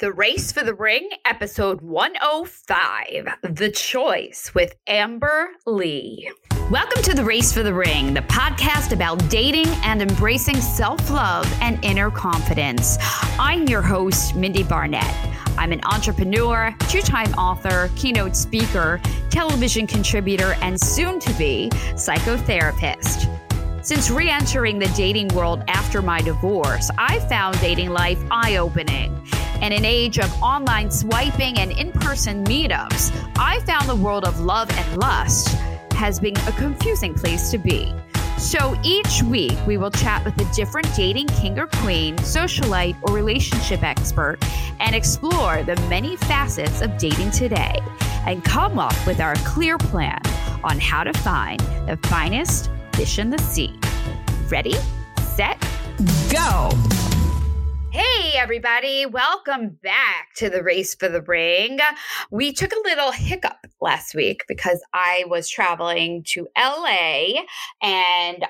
The Race for the Ring, episode 105, The Choice with Amber Lee. Welcome to The Race for the Ring, the podcast about dating and embracing self-love and inner confidence. I'm your host, Mindy Barnett. I'm an entrepreneur, two-time author, keynote speaker, television contributor, and soon-to-be psychotherapist. Since re-entering the dating world after my divorce, I found dating life eye-opening. In an age of online swiping and in-person meetups, I found the world of love and lust has been a confusing place to be. So each week, we will chat with a different dating king or queen, socialite, or relationship expert and explore the many facets of dating today and come up with our clear plan on how to find the finest fish in the sea. Ready, set, go! Hey, everybody. Welcome back to The Race for the Ring. We took a little hiccup last week because I was traveling to LA and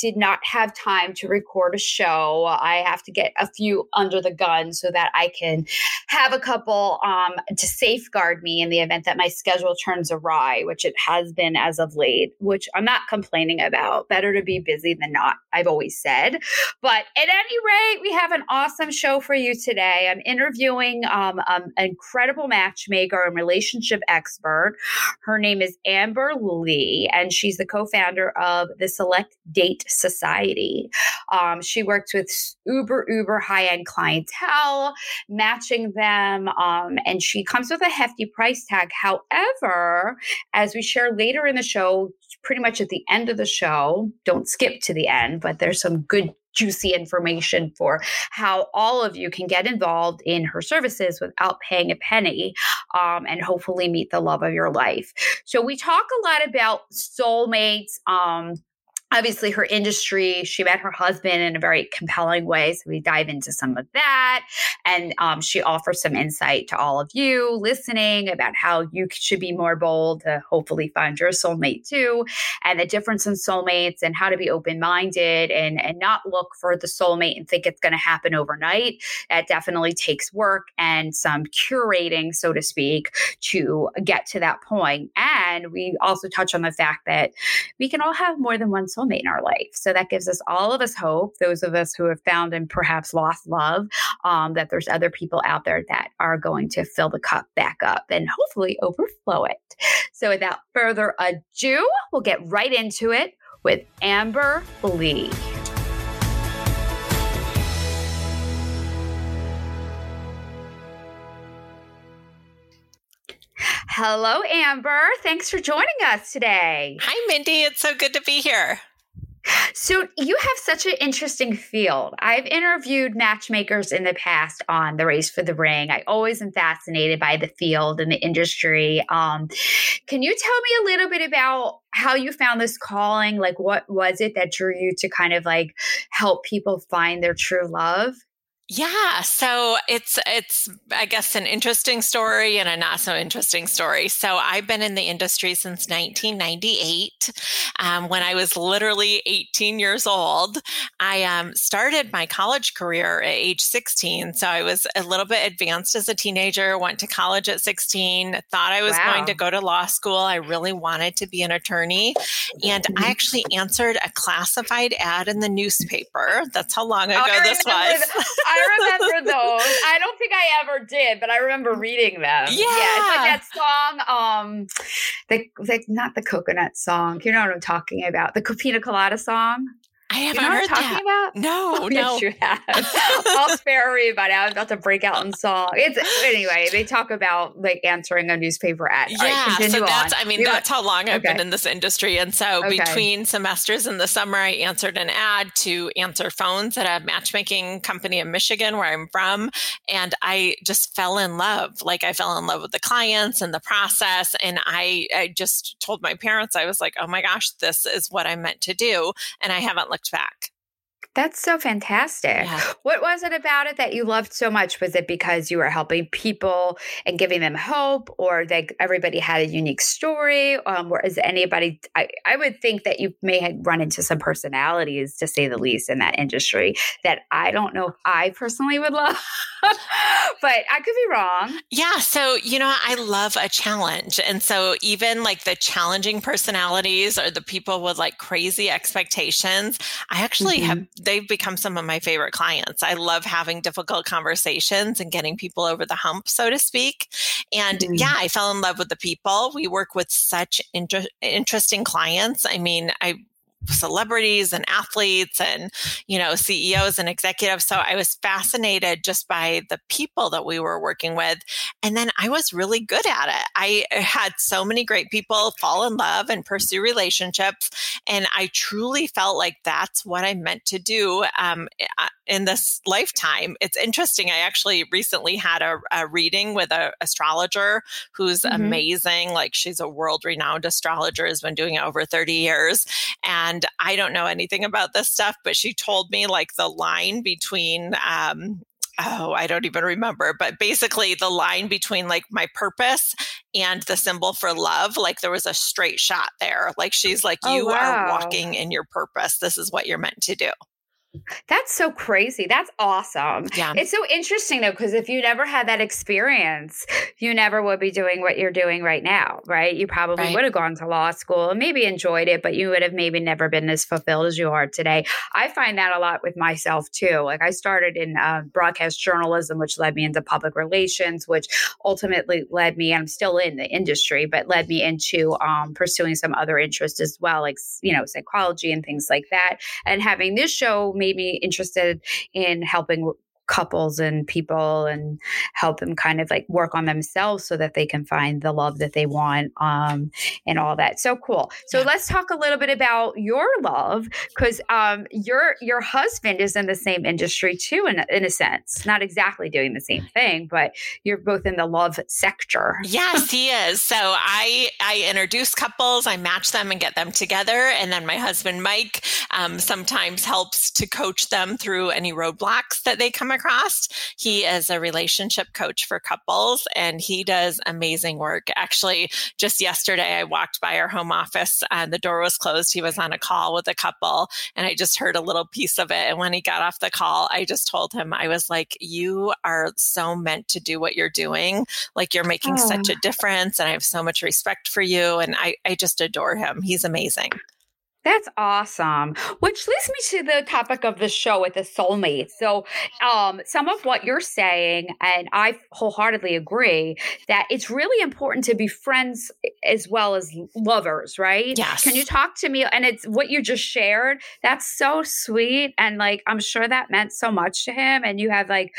did not have time to record a show. I have to get a few under the gun so that I can have a couple to safeguard me in the event that my schedule turns awry, which it has been as of late, which I'm not complaining about. Better to be busy than not, I've always said. But at any rate, we have an awesome show for you today. I'm interviewing an incredible matchmaker and relationship expert. Her name is Amber Lee, and she's the co-founder of the Select Date Society. She works with uber high-end clientele, matching them, and she comes with a hefty price tag. However, as we share later in the show, pretty much at the end of the show, don't skip to the end, but there's some good juicy information for how all of you can get involved in her services without paying a penny, and hopefully meet the love of your life. So we talk a lot about soulmates, obviously her industry. She met her husband in a very compelling way, so we dive into some of that. And she offers some insight to all of you listening about how you should be more bold to hopefully find your soulmate too, and the difference in soulmates and how to be open-minded and not look for the soulmate and think it's going to happen overnight. That definitely takes work and some curating, so to speak, to get to that point. And we also touch on the fact that we can all have more than one soulmate in our life. So that gives us all of us hope, those of us who have found and perhaps lost love, that there's other people out there that are going to fill the cup back up and hopefully overflow it. So without further ado, we'll get right into it with Amber Lee. Hello, Amber. Thanks for joining us today. Hi, Mindy. It's so good to be here. So you have such an interesting field. I've interviewed matchmakers in the past on The Race for the Ring. I always am fascinated by the field and the industry. Can you tell me a little bit about how you found this calling? Like, what was it that drew you to kind of like help people find their true love? Yeah, so it's I guess an interesting story and a not so interesting story. So I've been in the industry since 1998. When I was literally 18 years old, I started my college career at age 16. So I was a little bit advanced as a teenager, went to college at 16, thought I was going to go to law school. I really wanted to be an attorney. And I actually answered a classified ad in the newspaper. That's how long ago this was. I remember those. I don't think I ever did, but I remember reading them. Yeah, it's like that song, not the coconut song. You know what I'm talking about? The Pina Colada song. I haven't heard that. About? No, no. Yes, you have. I'll spare everybody. I was about to break out in song. Anyway, they talk about like answering a newspaper ad. Yeah, right, so that's, that's how long I've been in this industry. And so between semesters in the summer, I answered an ad to answer phones at a matchmaking company in Michigan where I'm from. And I just fell in love. Like I fell in love with the clients and the process. And I just told my parents, I was like, oh my gosh, this is what I meant to do. And I haven't looked back. That's so fantastic. Yeah. What was it about it that you loved so much? Was it because you were helping people and giving them hope, or that everybody had a unique story? Or is anybody, I would think that you may have run into some personalities, to say the least, in that industry that I don't know if I personally would love, but I could be wrong. Yeah. So, I love a challenge. And so even like the challenging personalities or the people with like crazy expectations, I actually have they've become some of my favorite clients. I love having difficult conversations and getting people over the hump, so to speak. And I fell in love with the people. We work with such interesting clients. Celebrities and athletes and, CEOs and executives. So I was fascinated just by the people that we were working with. And then I was really good at it. I had so many great people fall in love and pursue relationships. And I truly felt like that's what I meant to do in this lifetime. It's interesting. I actually recently had a reading with an astrologer who's amazing. Like she's a world-renowned astrologer, has been doing it over 30 years. And I don't know anything about this stuff, but she told me like the line between, I don't even remember, but basically the line between like my purpose and the symbol for love, like there was a straight shot there. Like she's like, you are walking in your purpose. This is what you're meant to do. That's so crazy. That's awesome. Yeah. It's so interesting though, because if you never had that experience, you never would be doing what you're doing right now, right? You probably would have gone to law school and maybe enjoyed it, but you would have maybe never been as fulfilled as you are today. I find that a lot with myself too. Like I started in broadcast journalism, which led me into public relations, which ultimately led me, and I'm still in the industry, but led me into pursuing some other interests as well, like, psychology and things like that. And having this show made me interested in helping couples and people and help them kind of like work on themselves so that they can find the love that they want and all that. So cool. So let's talk a little bit about your love, because your husband is in the same industry too, in a sense, not exactly doing the same thing, but you're both in the love sector. Yes, he is. So I introduce couples, I match them and get them together. And then my husband, Mike, sometimes helps to coach them through any roadblocks that they come across. He is a relationship coach for couples and he does amazing work. Actually, just yesterday, I walked by our home office and the door was closed. He was on a call with a couple and I just heard a little piece of it. And when he got off the call, I just told him, I was like, you are so meant to do what you're doing. Like you're making such a difference and I have so much respect for you. And I just adore him. He's amazing. That's awesome. Which leads me to the topic of the show with the soulmate. So some of what you're saying, and I wholeheartedly agree, that it's really important to be friends as well as lovers, right? Yes. Can you talk to me? And it's what you just shared. That's so sweet. And like, I'm sure that meant so much to him. And you have like,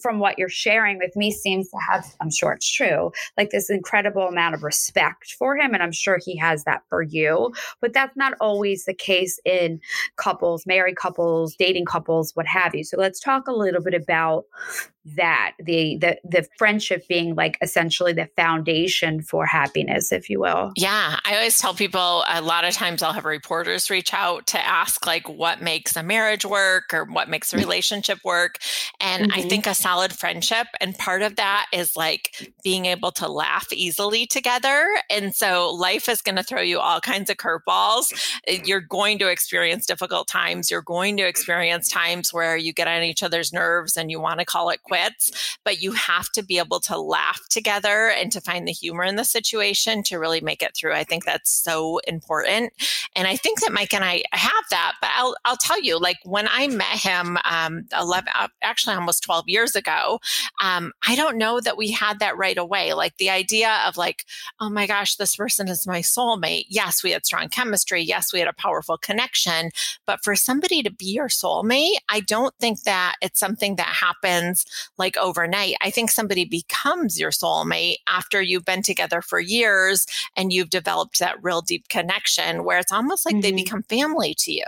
from what you're sharing with me seems to have, I'm sure it's true, like this incredible amount of respect for him. And I'm sure he has that for you, but that's not always the case in couples, married couples, dating couples, what have you. So let's talk a little bit about that, the friendship being like essentially the foundation for happiness, if you will. Yeah. I always tell people a lot of times I'll have reporters reach out to ask like what makes a marriage work or what makes a relationship work. And I think a solid friendship. And part of that is like being able to laugh easily together. And so life is going to throw you all kinds of curveballs. You're going to experience difficult times. You're going to experience times where you get on each other's nerves and you want to call it quits, but you have to be able to laugh together and to find the humor in the situation to really make it through. I think that's so important. And I think that Mike and I have that, but I'll tell you, like when I met him, 11, actually almost 12 years ago, I don't know that we had that right away. Like the idea of like, oh my gosh, this person is my soulmate. Yes, we had strong chemistry. Yes, we had a powerful connection, but for somebody to be your soulmate, I don't think that it's something that happens like overnight. I think somebody becomes your soulmate after you've been together for years and you've developed that real deep connection where it's almost like they become family to you.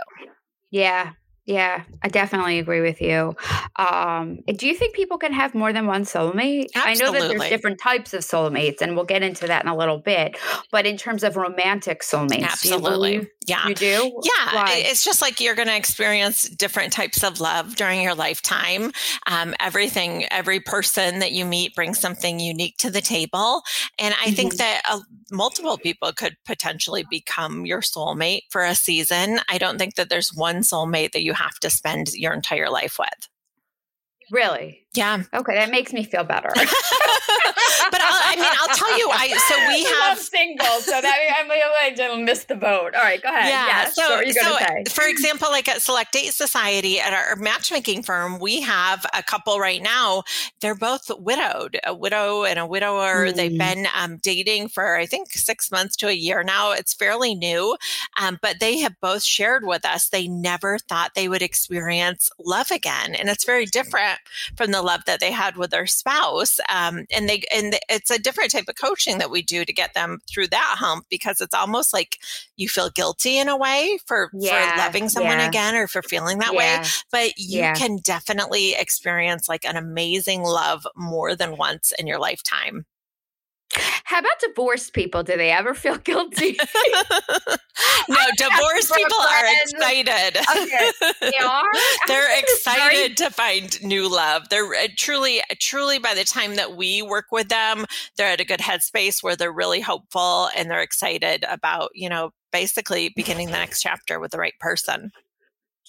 Yeah. Yeah, I definitely agree with you. Do you think people can have more than one soulmate? Absolutely. I know that there's different types of soulmates, and we'll get into that in a little bit. But in terms of romantic soulmates, absolutely. Yeah. You do? Yeah. Why? It's just like you're going to experience different types of love during your lifetime. Every person that you meet brings something unique to the table. And I think that multiple people could potentially become your soulmate for a season. I don't think that there's one soulmate that you have to spend your entire life with. Really? Yeah. Okay. That makes me feel better. But I'll tell you, we have single, so that I didn't miss the boat. All right, go ahead. Yeah. Yes, so what are you going to say? For example, like at Select Date Society at our matchmaking firm, we have a couple right now. They're both widowed, a widow and a widower. They've been dating for, I think, 6 months to a year now. It's fairly new, but they have both shared with us they never thought they would experience love again, and it's very different from the love that they had with their spouse. It's a different type of coaching that we do to get them through that hump, because it's almost like you feel guilty in a way for loving someone again or for feeling that way. But you can definitely experience like an amazing love more than once in your lifetime. How about divorced people? Do they ever feel guilty? No, divorced people are excited. Okay. They are? They're excited to find new love. They're truly, by the time that we work with them, they're at a good headspace where they're really hopeful and they're excited about, basically beginning the next chapter with the right person.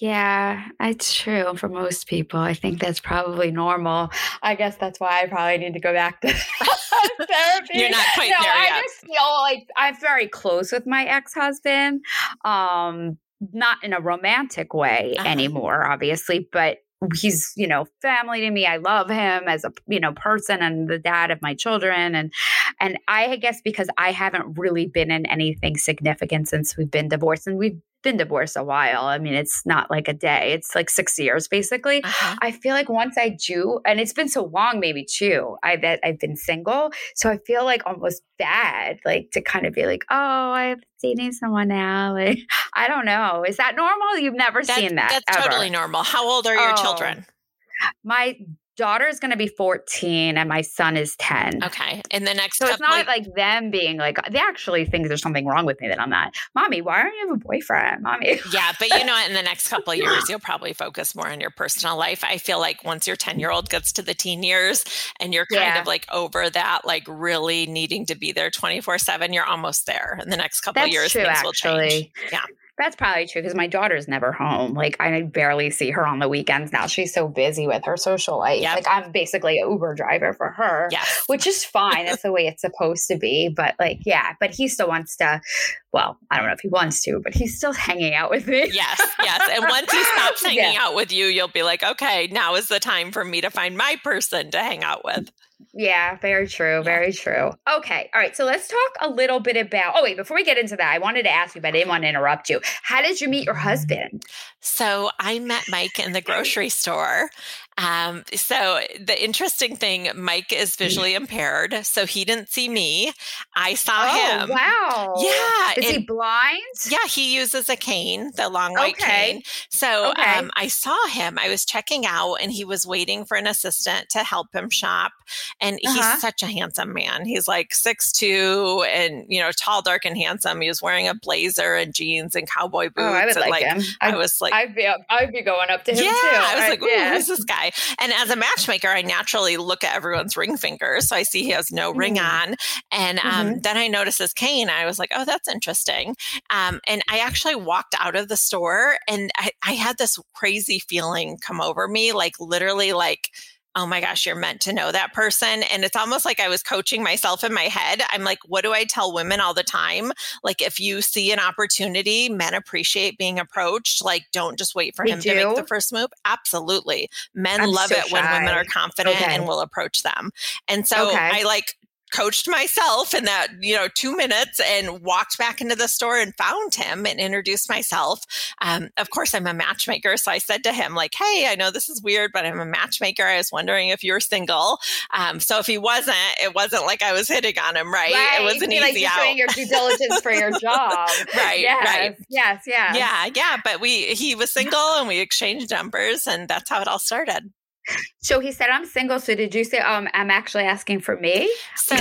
Yeah, it's true for most people. I think that's probably normal. I guess that's why I probably need to go back to therapy. You're not quite there yet. I just feel like I'm very close with my ex-husband, not in a romantic way anymore, obviously, but he's, family to me. I love him as a, person and the dad of my children. And I guess because I haven't really been in anything significant since we've been divorced, and we've been divorced a while. I mean, it's not like a day. It's like 6 years, basically. I feel like once I do, and it's been so long, maybe too, that I've been single. So I feel like almost bad, like to kind of be like, oh, I'm dating someone now. Like, I don't know. Is that normal? You've never seen that. That's ever. Totally normal. How old are your children? My daughter is going to be 14 and my son is 10. Okay. And the next, so it's not like them being like, they actually think there's something wrong with me that I'm not. Mommy, why don't you have a boyfriend? Mommy. Yeah. But in the next couple of years, you'll probably focus more on your personal life. I feel like once your 10-year-old gets to the teen years and you're kind of like over that, like really needing to be there 24/7, you're almost there. In the next couple of years, things will change. Yeah. That's probably true, because my daughter's never home. Like, I barely see her on the weekends now. She's so busy with her social life. Yep. Like, I'm basically an Uber driver for her, which is fine. That's the way it's supposed to be. But but he still wants to, well, I don't know if he wants to, but he's still hanging out with me. Yes. And once he stops hanging out with you, you'll be like, okay, now is the time for me to find my person to hang out with. Yeah, very true. Very true. Okay. All right. So let's talk a little bit about, before we get into that, I wanted to ask you, but I didn't want to interrupt you. How did you meet your husband? So I met Mike in the grocery store. So the interesting thing, Mike is visually impaired, so he didn't see me. I saw him. Wow. Yeah. Is he blind? Yeah. He uses a cane, the long white cane. So I saw him. I was checking out and he was waiting for an assistant to help him shop. And he's such a handsome man. He's like 6'2" and, you know, tall, dark, and handsome. He was wearing a blazer and jeans and cowboy boots. Oh, I would like him. I was like, I'd be going up to him too. I was like, ooh, who's this guy? And as a matchmaker, I naturally look at everyone's ring fingers. So I see he has no ring on. And then I noticed his cane. I was like, oh, that's interesting. And I actually walked out of the store and I had this crazy feeling come over me, like literally like, oh my gosh, you're meant to know that person. And it's almost like I was coaching myself in my head. I'm like, what do I tell women all the time? Like, if you see an opportunity, men appreciate being approached. Like, don't just wait for him to make the first move. Absolutely. Men love it when women are confident and will approach them. And so I like coached myself in that, you know, 2 minutes and walked back into the store and found him and introduced myself. Of course, I'm a matchmaker. So I said to him like, hey, I know this is weird, but I'm a matchmaker. I was wondering if you're single. So if he wasn't, it wasn't like I was hitting on him, right? It was an easy like you're out. Doing your due diligence for your job. Yeah. But he was single and we exchanged numbers and that's how it all started. So he said, I'm single. So did you say, I'm actually asking for me? So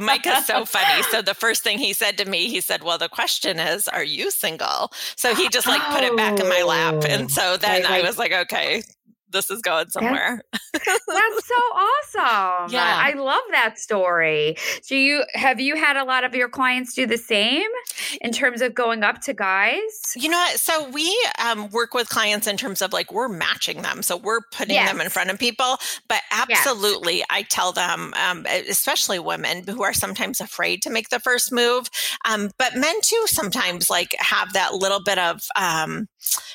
Mike is so funny. So the first thing he said to me, he said, well, the question is, are you single? So he just like put it back in my lap. And so then I was like, okay, this is going somewhere. That's so awesome. Yeah. I love that story. So have you had a lot of your clients do the same in terms of going up to guys? You know what? So we work with clients in terms of like, we're matching them. So we're putting them in front of people, but absolutely. Yes. I tell them, especially women who are sometimes afraid to make the first move. But men too, sometimes like have that little bit of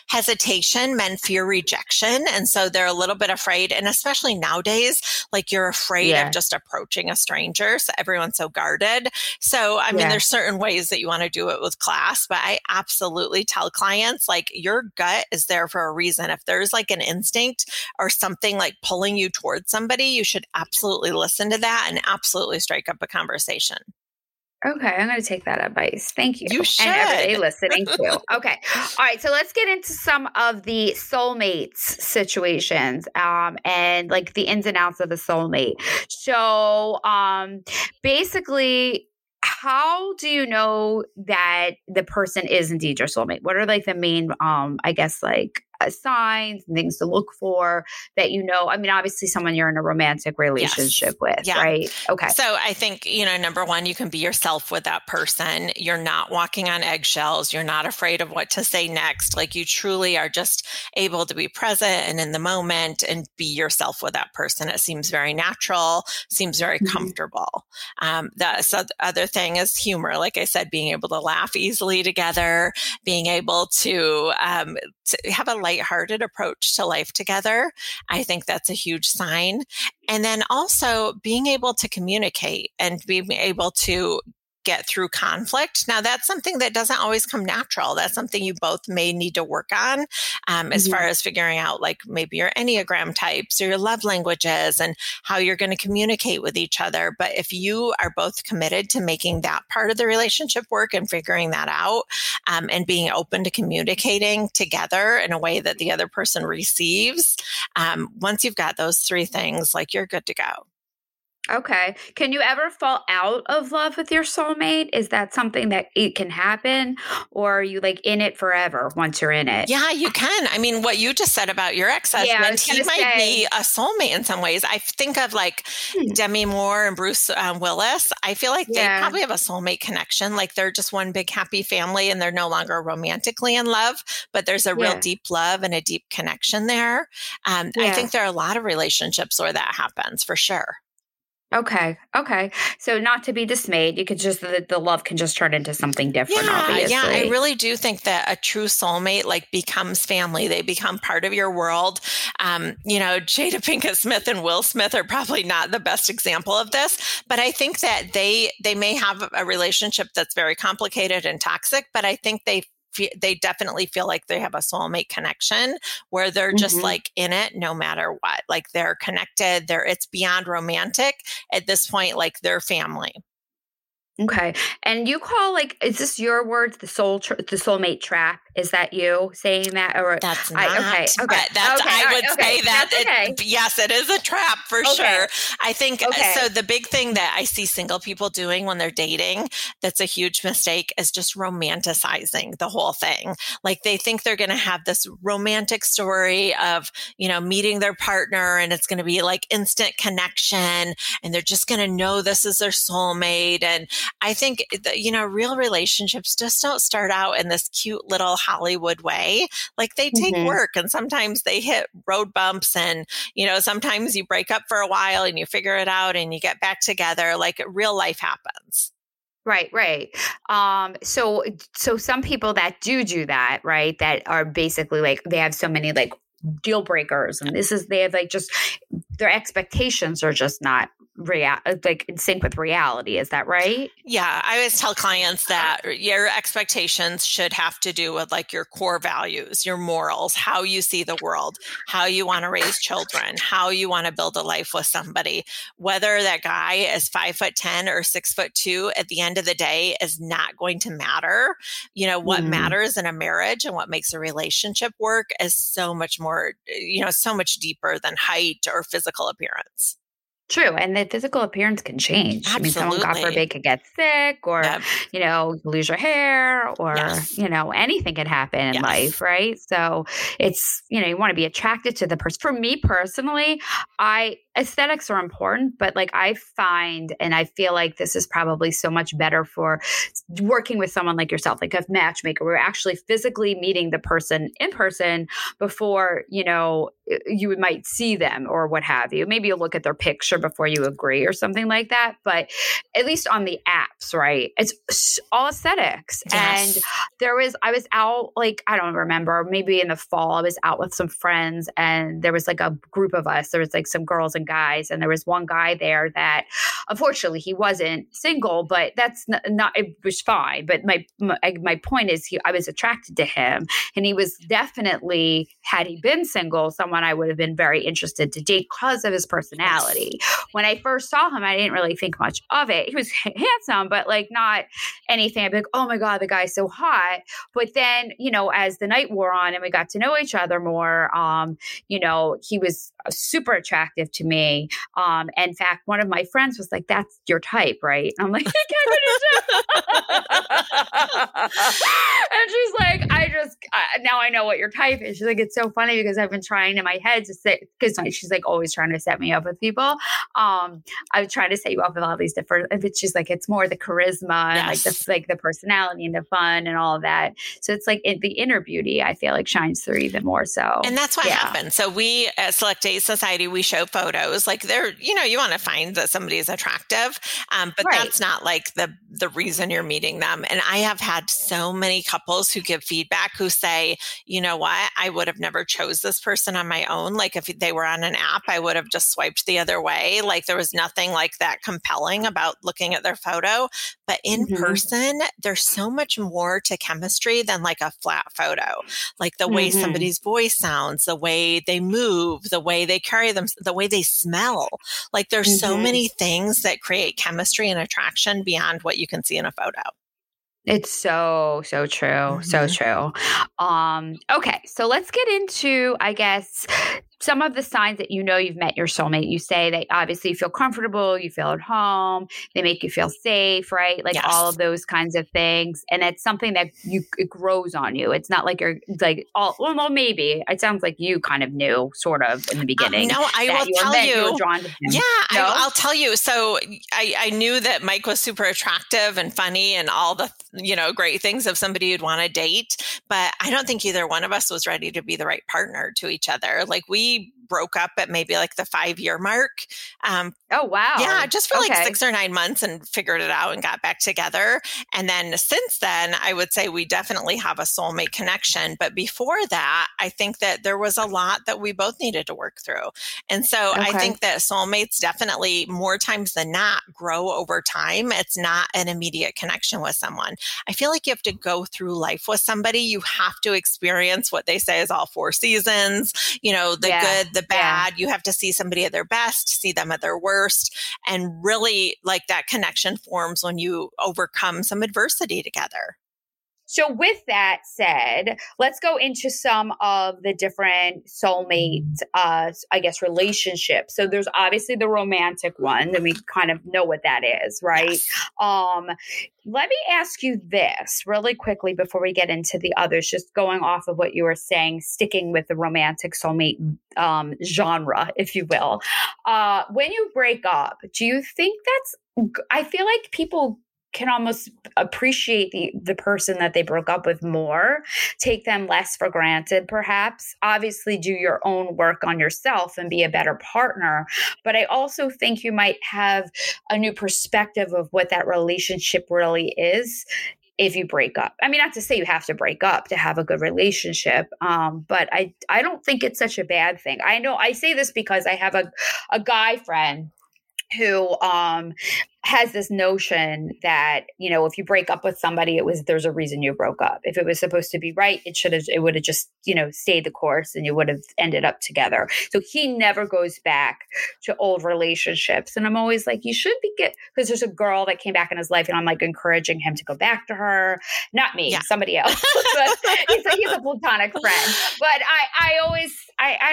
hesitation. Men fear rejection. And so they're a little bit afraid. And especially nowadays, like you're afraid of just approaching a stranger. So everyone's so guarded. So, I mean, there's certain ways that you want to do it with class, but I absolutely tell clients like your gut is there for a reason. If there's like an instinct or something like pulling you towards somebody, you should absolutely listen to that and absolutely strike up a conversation. Okay. I'm going to take that advice. Thank you. You should. And everybody listening too. Okay. All right. So let's get into some of the soulmates situations, and like the ins and outs of the soulmate. So, basically, how do you know that the person is indeed your soulmate? What are like the main, I guess, like signs and things to look for that, you know, I mean, obviously someone you're in a romantic relationship with, right? Okay. So I think, you know, number one, you can be yourself with that person. You're not walking on eggshells. You're not afraid of what to say next. Like you truly are just able to be present and in the moment and be yourself with that person. It seems very natural, seems very comfortable. So the other thing is humor. Like I said, being able to laugh easily together, being able to have a lighthearted approach to life together. I think that's a huge sign. And then also being able to communicate and being able to get through conflict. Now, that's something that doesn't always come natural. That's something you both may need to work on as far as figuring out like maybe your Enneagram types or your love languages and how you're going to communicate with each other. But if you are both committed to making that part of the relationship work and figuring that out and being open to communicating together in a way that the other person receives, once you've got those three things, like you're good to go. Okay. Can you ever fall out of love with your soulmate? Is that something that it can happen, or are you like in it forever once you're in it? Yeah, you can. I mean, what you just said about your ex-husband, he might be a soulmate in some ways. I think of like Demi Moore and Bruce Willis. I feel like they probably have a soulmate connection. Like they're just one big happy family and they're no longer romantically in love, but there's a real deep love and a deep connection there. I think there are a lot of relationships where that happens for sure. Okay. Okay. So not to be dismayed, you could just, the love can just turn into something different, obviously. Yeah. I really do think that a true soulmate like becomes family. They become part of your world. You know, Jada Pinkett Smith and Will Smith are probably not the best example of this, but I think that they may have a relationship that's very complicated and toxic, but I think they they definitely feel like they have a soulmate connection where they're just like in it no matter what. Like they're connected, it's beyond romantic at this point, like they're family. Okay. And you call, like, is this your words, the soulmate trap? Is that you saying that? Or that's not. I would say that. Yes, it is a trap for sure. I think so. The big thing that I see single people doing when they're dating that's a huge mistake is just romanticizing the whole thing. Like they think they're going to have this romantic story of, you know, meeting their partner and it's going to be like instant connection and they're just going to know this is their soulmate. And I think, you know, real relationships just don't start out in this cute little Hollywood way. Like they take work and sometimes they hit road bumps and, you know, sometimes you break up for a while and you figure it out and you get back together. Like real life happens. Right, right. So some people that do that, right, that are basically like they have so many like deal breakers and they have like just their expectations are just not like in sync with reality. Is that right? Yeah. I always tell clients that your expectations should have to do with like your core values, your morals, how you see the world, how you want to raise children, how you want to build a life with somebody. Whether that guy is 5'10" or 6'2" at the end of the day is not going to matter. You know, what matters in a marriage and what makes a relationship work is so much more, you know, so much deeper than height or physical appearance. True. And the physical appearance can change. Absolutely. I mean, someone, God forbid, could get sick or, you know, lose your hair or, you know, anything can happen in life, right? So it's, you know, you want to be attracted to the person. For me personally, aesthetics are important, but like I find, and I feel like this is probably so much better for working with someone like yourself, like a matchmaker, we're actually physically meeting the person in person before, you know, you might see them or what have you. Maybe you look at their picture before you agree or something like that. But at least on the apps, right? It's all aesthetics. Yes. And I was out, like, I don't remember, maybe in the fall, I was out with some friends and there was like a group of us, there was like some girls and guys. And there was one guy there that unfortunately he wasn't single, but that's not, it was fine. But my point is I was attracted to him and he was definitely, had he been single, someone I would have been very interested to date because of his personality. When I first saw him, I didn't really think much of it. He was handsome, but like not anything. I'd be like, oh my God, the guy's so hot. But then, you know, as the night wore on and we got to know each other more, you know, he was super attractive to me. In fact, one of my friends was like, that's your type, right? And I'm like, and she's like, now I know what your type is. She's like, it's so funny because I've been trying in my head to say, because she's like always trying to set me up with people. I would try to set you up with all these different, but she's like, it's more the charisma, and like the personality and the fun and all of that. So it's like the inner beauty, I feel like shines through even more so. And that's what happened. So we at Select Date Society, we show photos like they're, you know, you want to find that somebody is attractive, but that's not like the reason you're meeting them. And I have had so many couples who give feedback who say, you know what, I would have never chose this person on my own. Like if they were on an app, I would have just swiped the other way. Like there was nothing like that compelling about looking at their photo, but in person, there's so much more to chemistry than like a flat photo, like the way somebody's voice sounds, the way they move, the way they carry them, the way they smell. Like there's so many things that create chemistry and attraction beyond what you can see in a photo. It's so, so true. So true. Okay. So let's get into, I guess, some of the signs that you know you've met your soulmate. You say that obviously you feel comfortable, you feel at home, they make you feel safe, right? Like all of those kinds of things. And that's something that it grows on you. It's not like you're like, maybe. It sounds like you kind of knew sort of in the beginning. No, I will tell you. Yeah, no? I'll tell you. So I knew that Mike was super attractive and funny and all the, you know, great things of somebody you'd want to date. But I don't think either one of us was ready to be the right partner to each other. Like we broke up at maybe like the 5-year mark. Oh, wow. Yeah, just for like 6 or 9 months and figured it out and got back together. And then since then, I would say we definitely have a soulmate connection. But before that, I think that there was a lot that we both needed to work through. And so I think that soulmates definitely more times than not grow over time. It's not an immediate connection with someone. I feel like you have to go through life with somebody. You have to experience what they say is all 4 seasons, you know, the good, the bad. You have to see somebody at their best, see them at their worst. And really, like, that connection forms when you overcome some adversity together. So with that said, let's go into some of the different soulmate, relationships. So there's obviously the romantic one, and we kind of know what that is, right? Yes. Let me ask you this really quickly before we get into the others, just going off of what you were saying, sticking with the romantic soulmate genre, if you will. When you break up, do you think I feel like people can almost appreciate the person that they broke up with more, take them less for granted, perhaps. Obviously, do your own work on yourself and be a better partner. But I also think you might have a new perspective of what that relationship really is if you break up. I mean, not to say you have to break up to have a good relationship, but I don't think it's such a bad thing. I know I say this because I have a guy friend who has this notion that, you know, if you break up with somebody, there's a reason you broke up. If it was supposed to be right, it would have just, you know, stayed the course and you would have ended up together. So he never goes back to old relationships. And I'm always like, you should be good, because there's a girl that came back in his life and I'm like encouraging him to go back to her. Not me, somebody else. But he's a platonic friend. But I always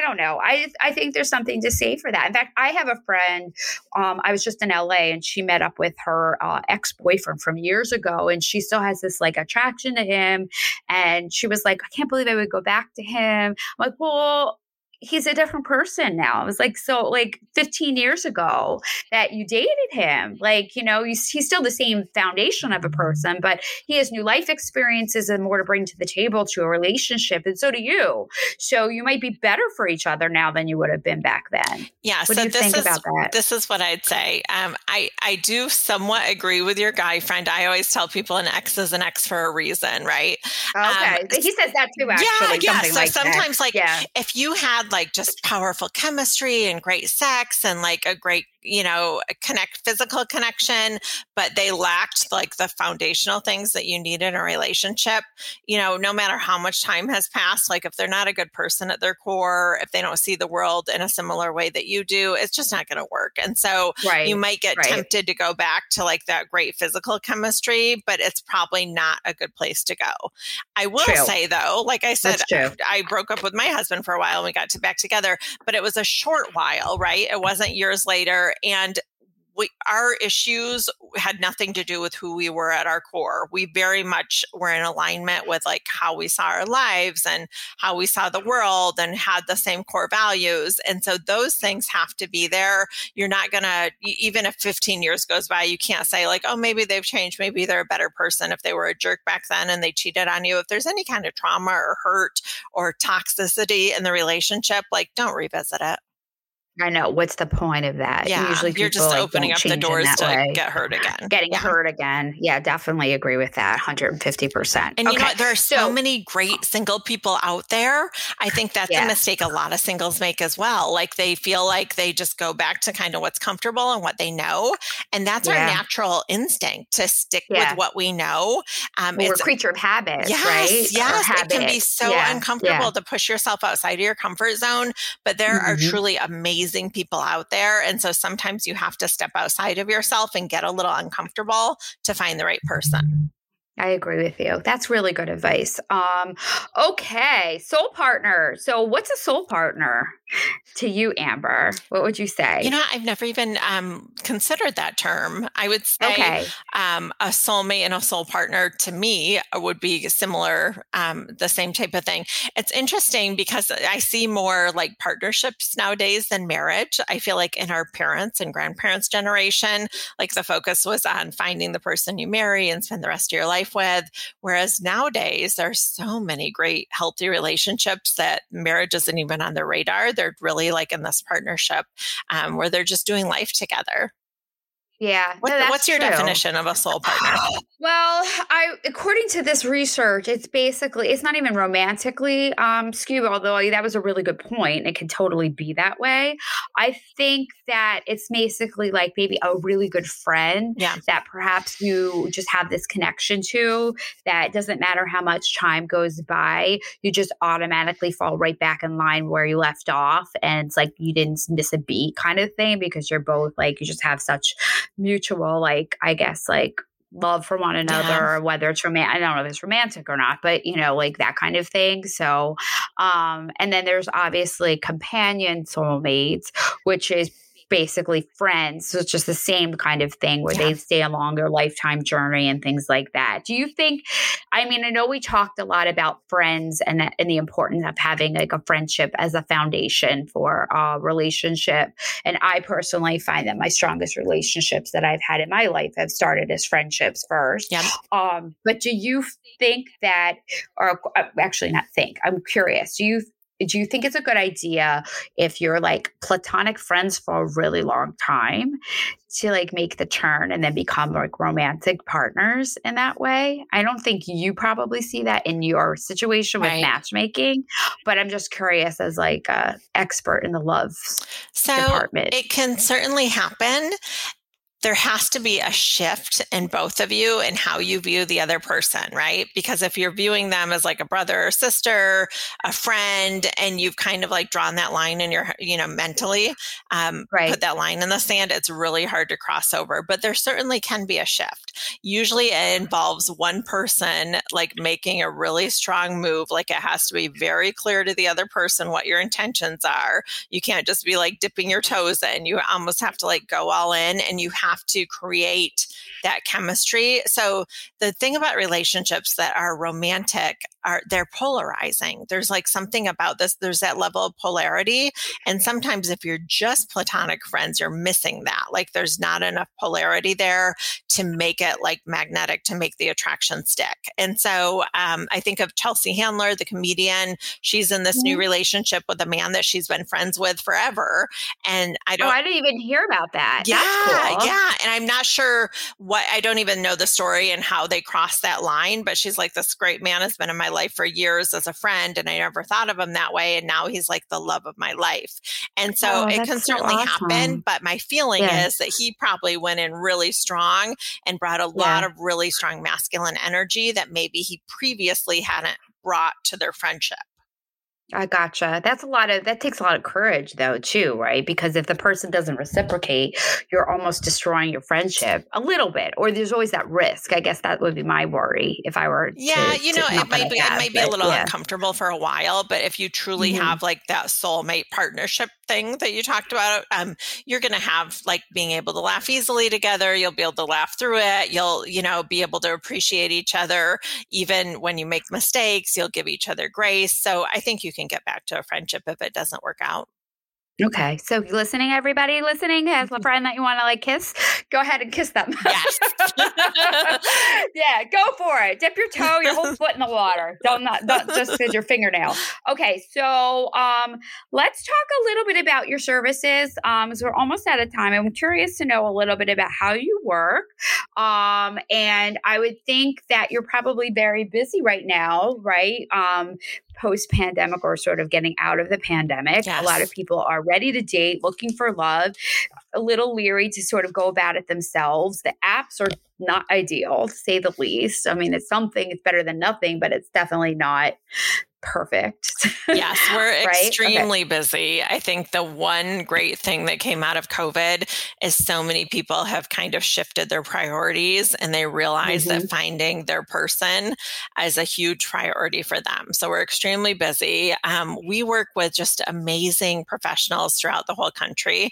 don't know. I think there's something to say for that. In fact, I have a friend, I was just in LA and she met up with her ex-boyfriend from years ago, and she still has this like attraction to him, and she was like, I can't believe I would go back to him. I'm like, well, he's a different person now. I was like, so like 15 years ago that you dated him, like, you know, he's still the same foundation of a person, but he has new life experiences and more to bring to the table to a relationship. And so do you. So you might be better for each other now than you would have been back then. Yeah. What so do you think about that? This is what I'd say. I do somewhat agree with your guy friend. I always tell people an ex is an ex for a reason, right? Okay. He says that too, actually. Yeah. So like sometimes that. If you had like just powerful chemistry and great sex and like a great, you know, physical connection, but they lacked like the foundational things that you need in a relationship, you know, no matter how much time has passed, like if they're not a good person at their core, if they don't see the world in a similar way that you do, it's just not going to work. And so you might get tempted to go back to like that great physical chemistry, but it's probably not a good place to go. I will say though, like I said, I broke up with my husband for a while and we got back together, but it was a short while, right? It wasn't years later. And our issues had nothing to do with who we were at our core. We very much were in alignment with like how we saw our lives and how we saw the world and had the same core values. And so those things have to be there. You're not going to, even if 15 years goes by, you can't say like, oh, maybe they've changed. Maybe they're a better person if they were a jerk back then and they cheated on you. If there's any kind of trauma or hurt or toxicity in the relationship, like don't revisit it. I know. What's the point of that? Yeah. Usually you're just opening up the doors to get hurt again. Getting hurt again. Yeah, definitely agree with that. 150%. And you know what? There are so many great single people out there. I think that's a mistake a lot of singles make as well. Like they feel like they just go back to kind of what's comfortable and what they know. And that's our natural instinct to stick with what we know. We're a creature of habit, right? Yes. It can be so uncomfortable to push yourself outside of your comfort zone. But there are truly amazing people out there. And so sometimes you have to step outside of yourself and get a little uncomfortable to find the right person. I agree with you. That's really good advice. Okay. Soul partner. So what's a soul partner to you, Amber? What would you say? You know, I've never even considered that term. I would say a soulmate and a soul partner to me would be similar, the same type of thing. It's interesting because I see more like partnerships nowadays than marriage. I feel like in our parents' and grandparents' generation, like the focus was on finding the person you marry and spend the rest of your life life with. Whereas nowadays, there's so many great, healthy relationships that marriage isn't even on their radar. They're really like in this partnership where they're just doing life together. Yeah. What's your definition of a soul partner? Well, according to this research, it's basically, it's not even romantically skewed, although that was a really good point. It can totally be that way. I think that it's basically like maybe a really good friend that perhaps you just have this connection to, that doesn't matter how much time goes by, you just automatically fall right back in line where you left off. And it's like you didn't miss a beat kind of thing, because you're both like, you just have such mutual, like, I guess, like love for one another, or whether it's romantic, I don't know if it's romantic or not, but you know, like that kind of thing. So, and then there's obviously companion soulmates, which is basically friends. So it's just the same kind of thing where they stay a longer lifetime journey and things like that. Do you think, I mean, I know we talked a lot about friends and the importance of having like a friendship as a foundation for a relationship. And I personally find that my strongest relationships that I've had in my life have started as friendships first. Yep. But do you think that, or actually not think, I'm curious, do you think it's a good idea if you're like platonic friends for a really long time to like make the turn and then become like romantic partners in that way? I don't think you probably see that in your situation with matchmaking, but I'm just curious as like an expert in the love department. It can certainly happen. There has to be a shift in both of you and how you view the other person, right? Because if you're viewing them as like a brother or sister, a friend, and you've kind of like drawn that line in your, you know, mentally put that line in the sand, it's really hard to cross over. But there certainly can be a shift. Usually it involves one person like making a really strong move. Like it has to be very clear to the other person what your intentions are. You can't just be like dipping your toes in. You almost have to like go all in, and you have to create that chemistry. So the thing about relationships that are romantic are they're polarizing. There's like something about this. There's that level of polarity. And sometimes if you're just platonic friends, you're missing that. Like there's not enough polarity there to make it like magnetic, to make the attraction stick. And so I think of Chelsea Handler, the comedian. She's in this new relationship with a man that she's been friends with forever. And I didn't even hear about that. Yeah. That's cool. Yeah. And I'm not sure I don't even know the story and how they crossed that line, but she's like, this great man has been in my life for years as a friend, and I never thought of him that way. And now he's like the love of my life. And so it can certainly happen. But my feeling is that he probably went in really strong and brought a lot of really strong masculine energy that maybe he previously hadn't brought to their friendship. I gotcha. That takes a lot of courage though, too, right? Because if the person doesn't reciprocate, you're almost destroying your friendship a little bit, or there's always that risk. I guess that would be my worry if I were. Yeah. It might be a little uncomfortable for a while, but if you truly have like that soulmate partnership thing that you talked about, you're going to have like being able to laugh easily together. You'll be able to laugh through it. You'll, you know, be able to appreciate each other. Even when you make mistakes, you'll give each other grace. So I think you can get back to a friendship if it doesn't work out. Okay. So everybody listening has a friend that you want to like kiss, go ahead and kiss them. Yes. Yeah, go for it. Dip your toe, your whole foot in the water. Don't just with your fingernail. Okay. So let's talk a little bit about your services. So we're almost out of time. I'm curious to know a little bit about how you work. And I would think that you're probably very busy right now, right? Post-pandemic, or sort of getting out of the pandemic. Yes. A lot of people are ready to date, looking for love, a little leery to sort of go about it themselves. The apps are not ideal, to say the least. I mean, it's something, it's better than nothing, but it's definitely not perfect. Yes, we're extremely busy. I think the one great thing that came out of COVID is so many people have kind of shifted their priorities, and they realize that finding their person is a huge priority for them. So we're extremely busy. We work with just amazing professionals throughout the whole country.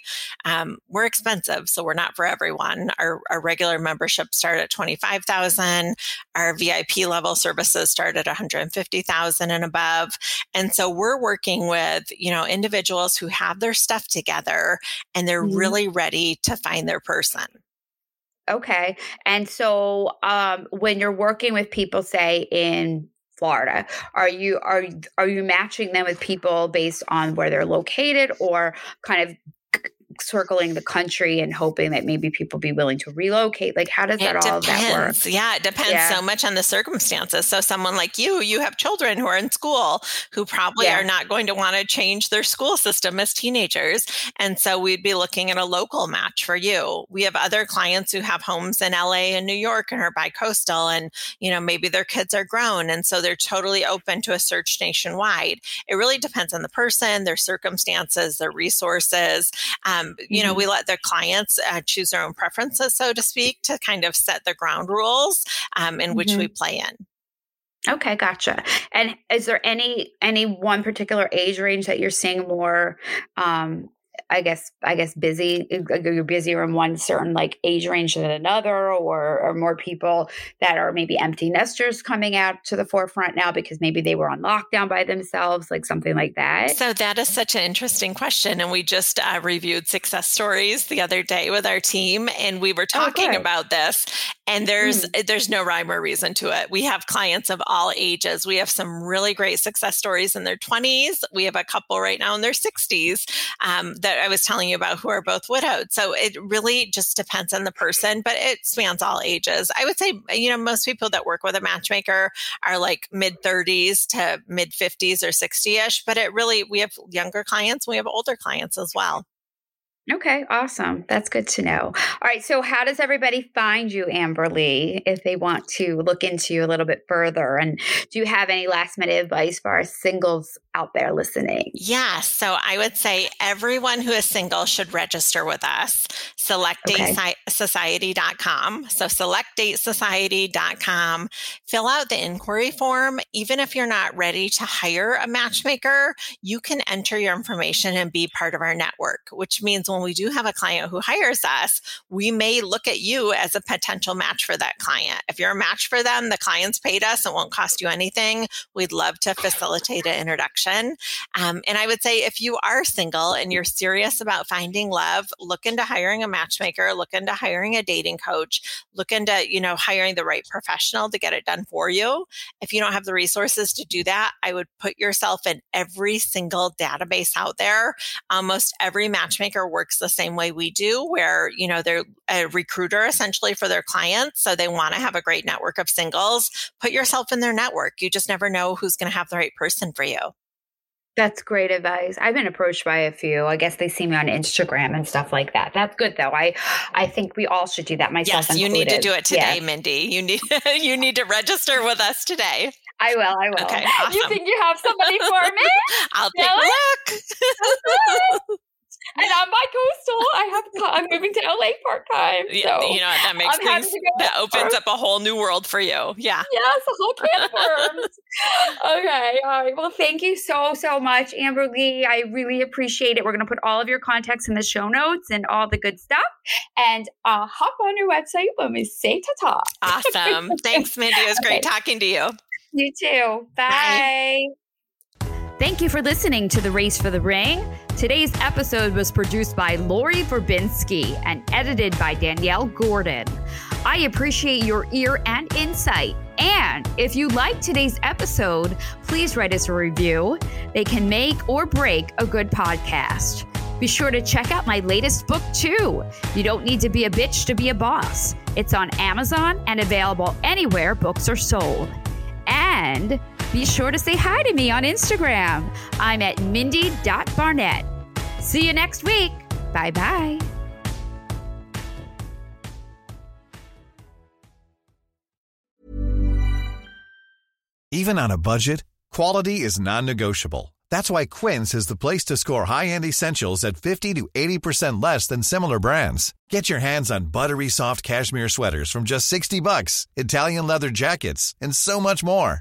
We're expensive, so we're not for everyone. Our regular memberships start at $25,000. Our VIP level services start at $150,000 and above. And so we're working with, you know, individuals who have their stuff together and they're really ready to find their person. Okay. And so when you're working with people, say in Florida, are you matching them with people based on where they're located, or kind of circling the country and hoping that maybe people be willing to relocate? Like, how does that all of that work? Yeah, it depends so much on the circumstances. So someone like you have children who are in school who probably are not going to want to change their school system as teenagers. And so we'd be looking at a local match for you. We have other clients who have homes in LA and New York and are bi-coastal, and, you know, maybe their kids are grown. And so they're totally open to a search nationwide. It really depends on the person, their circumstances, their resources. You know, we let their clients choose their own preferences, so to speak, to kind of set the ground rules in which we play in. Okay, gotcha. And is there any one particular age range that you're seeing more, I guess busy, you're busier in one certain like age range than another, or more people that are maybe empty nesters coming out to the forefront now because maybe they were on lockdown by themselves, like something like that? So that is such an interesting question. And we just reviewed success stories the other day with our team, and we were talking about this, and there's no rhyme or reason to it. We have clients of all ages. We have some really great success stories in their 20s. We have a couple right now in their 60s, that I was telling you about, who are both widowed. So it really just depends on the person, but it spans all ages. I would say, you know, most people that work with a matchmaker are like mid 30s to mid 50s or 60-ish, but it really, we have younger clients, we have older clients as well. Okay, awesome. That's good to know. All right. So how does everybody find you, Amber Lee, if they want to look into you a little bit further? And do you have any last minute advice for our singles out there listening? Yeah. So I would say everyone who is single should register with us, SelectDateSociety.com. So SelectDateSociety.com. Fill out the inquiry form. Even if you're not ready to hire a matchmaker, you can enter your information and be part of our network, which means when we do have a client who hires us, we may look at you as a potential match for that client. If you're a match for them, the client's paid us, it won't cost you anything. We'd love to facilitate an introduction. And I would say if you are single and you're serious about finding love, look into hiring a matchmaker, look into hiring a dating coach, look into, you know, hiring the right professional to get it done for you. If you don't have the resources to do that, I would put yourself in every single database out there. Almost every matchmaker works the same way we do, where, you know, they're a recruiter essentially for their clients. So they want to have a great network of singles. Put yourself in their network. You just never know who's going to have the right person for you. That's great advice. I've been approached by a few. I guess they see me on Instagram and stuff like that. That's good though. I think we all should do that, myself included. Yes, you need to do it today, Mindy. You need to register with us today. I will. Okay, awesome. You think you have somebody for me? I'll take a look. And I'm bi-coastal. I'm moving to LA part-time. So yeah, you know, that makes that opens up a whole new world for you. Yeah. Yes, a whole can of worms. Okay. All right. Well, thank you so much, Amber Lee. I really appreciate it. We're going to put all of your contacts in the show notes and all the good stuff. And hop on your website when we say ta-ta. Awesome. Thanks, Mindy. It was great talking to you. You too. Bye. Thank you for listening to The Race for the Ring. Today's episode was produced by Laurie Verbinski and edited by Danielle Gordon. I appreciate your ear and insight. And if you liked today's episode, please write us a review. They can make or break a good podcast. Be sure to check out my latest book, too. You don't need to be a bitch to be a boss. It's on Amazon and available anywhere books are sold. And be sure to say hi to me on Instagram. I'm at mindy.barnett. See you next week. Bye-bye. Even on a budget, quality is non-negotiable. That's why Quince is the place to score high-end essentials at 50 to 80% less than similar brands. Get your hands on buttery soft cashmere sweaters from just $60, Italian leather jackets, and so much more.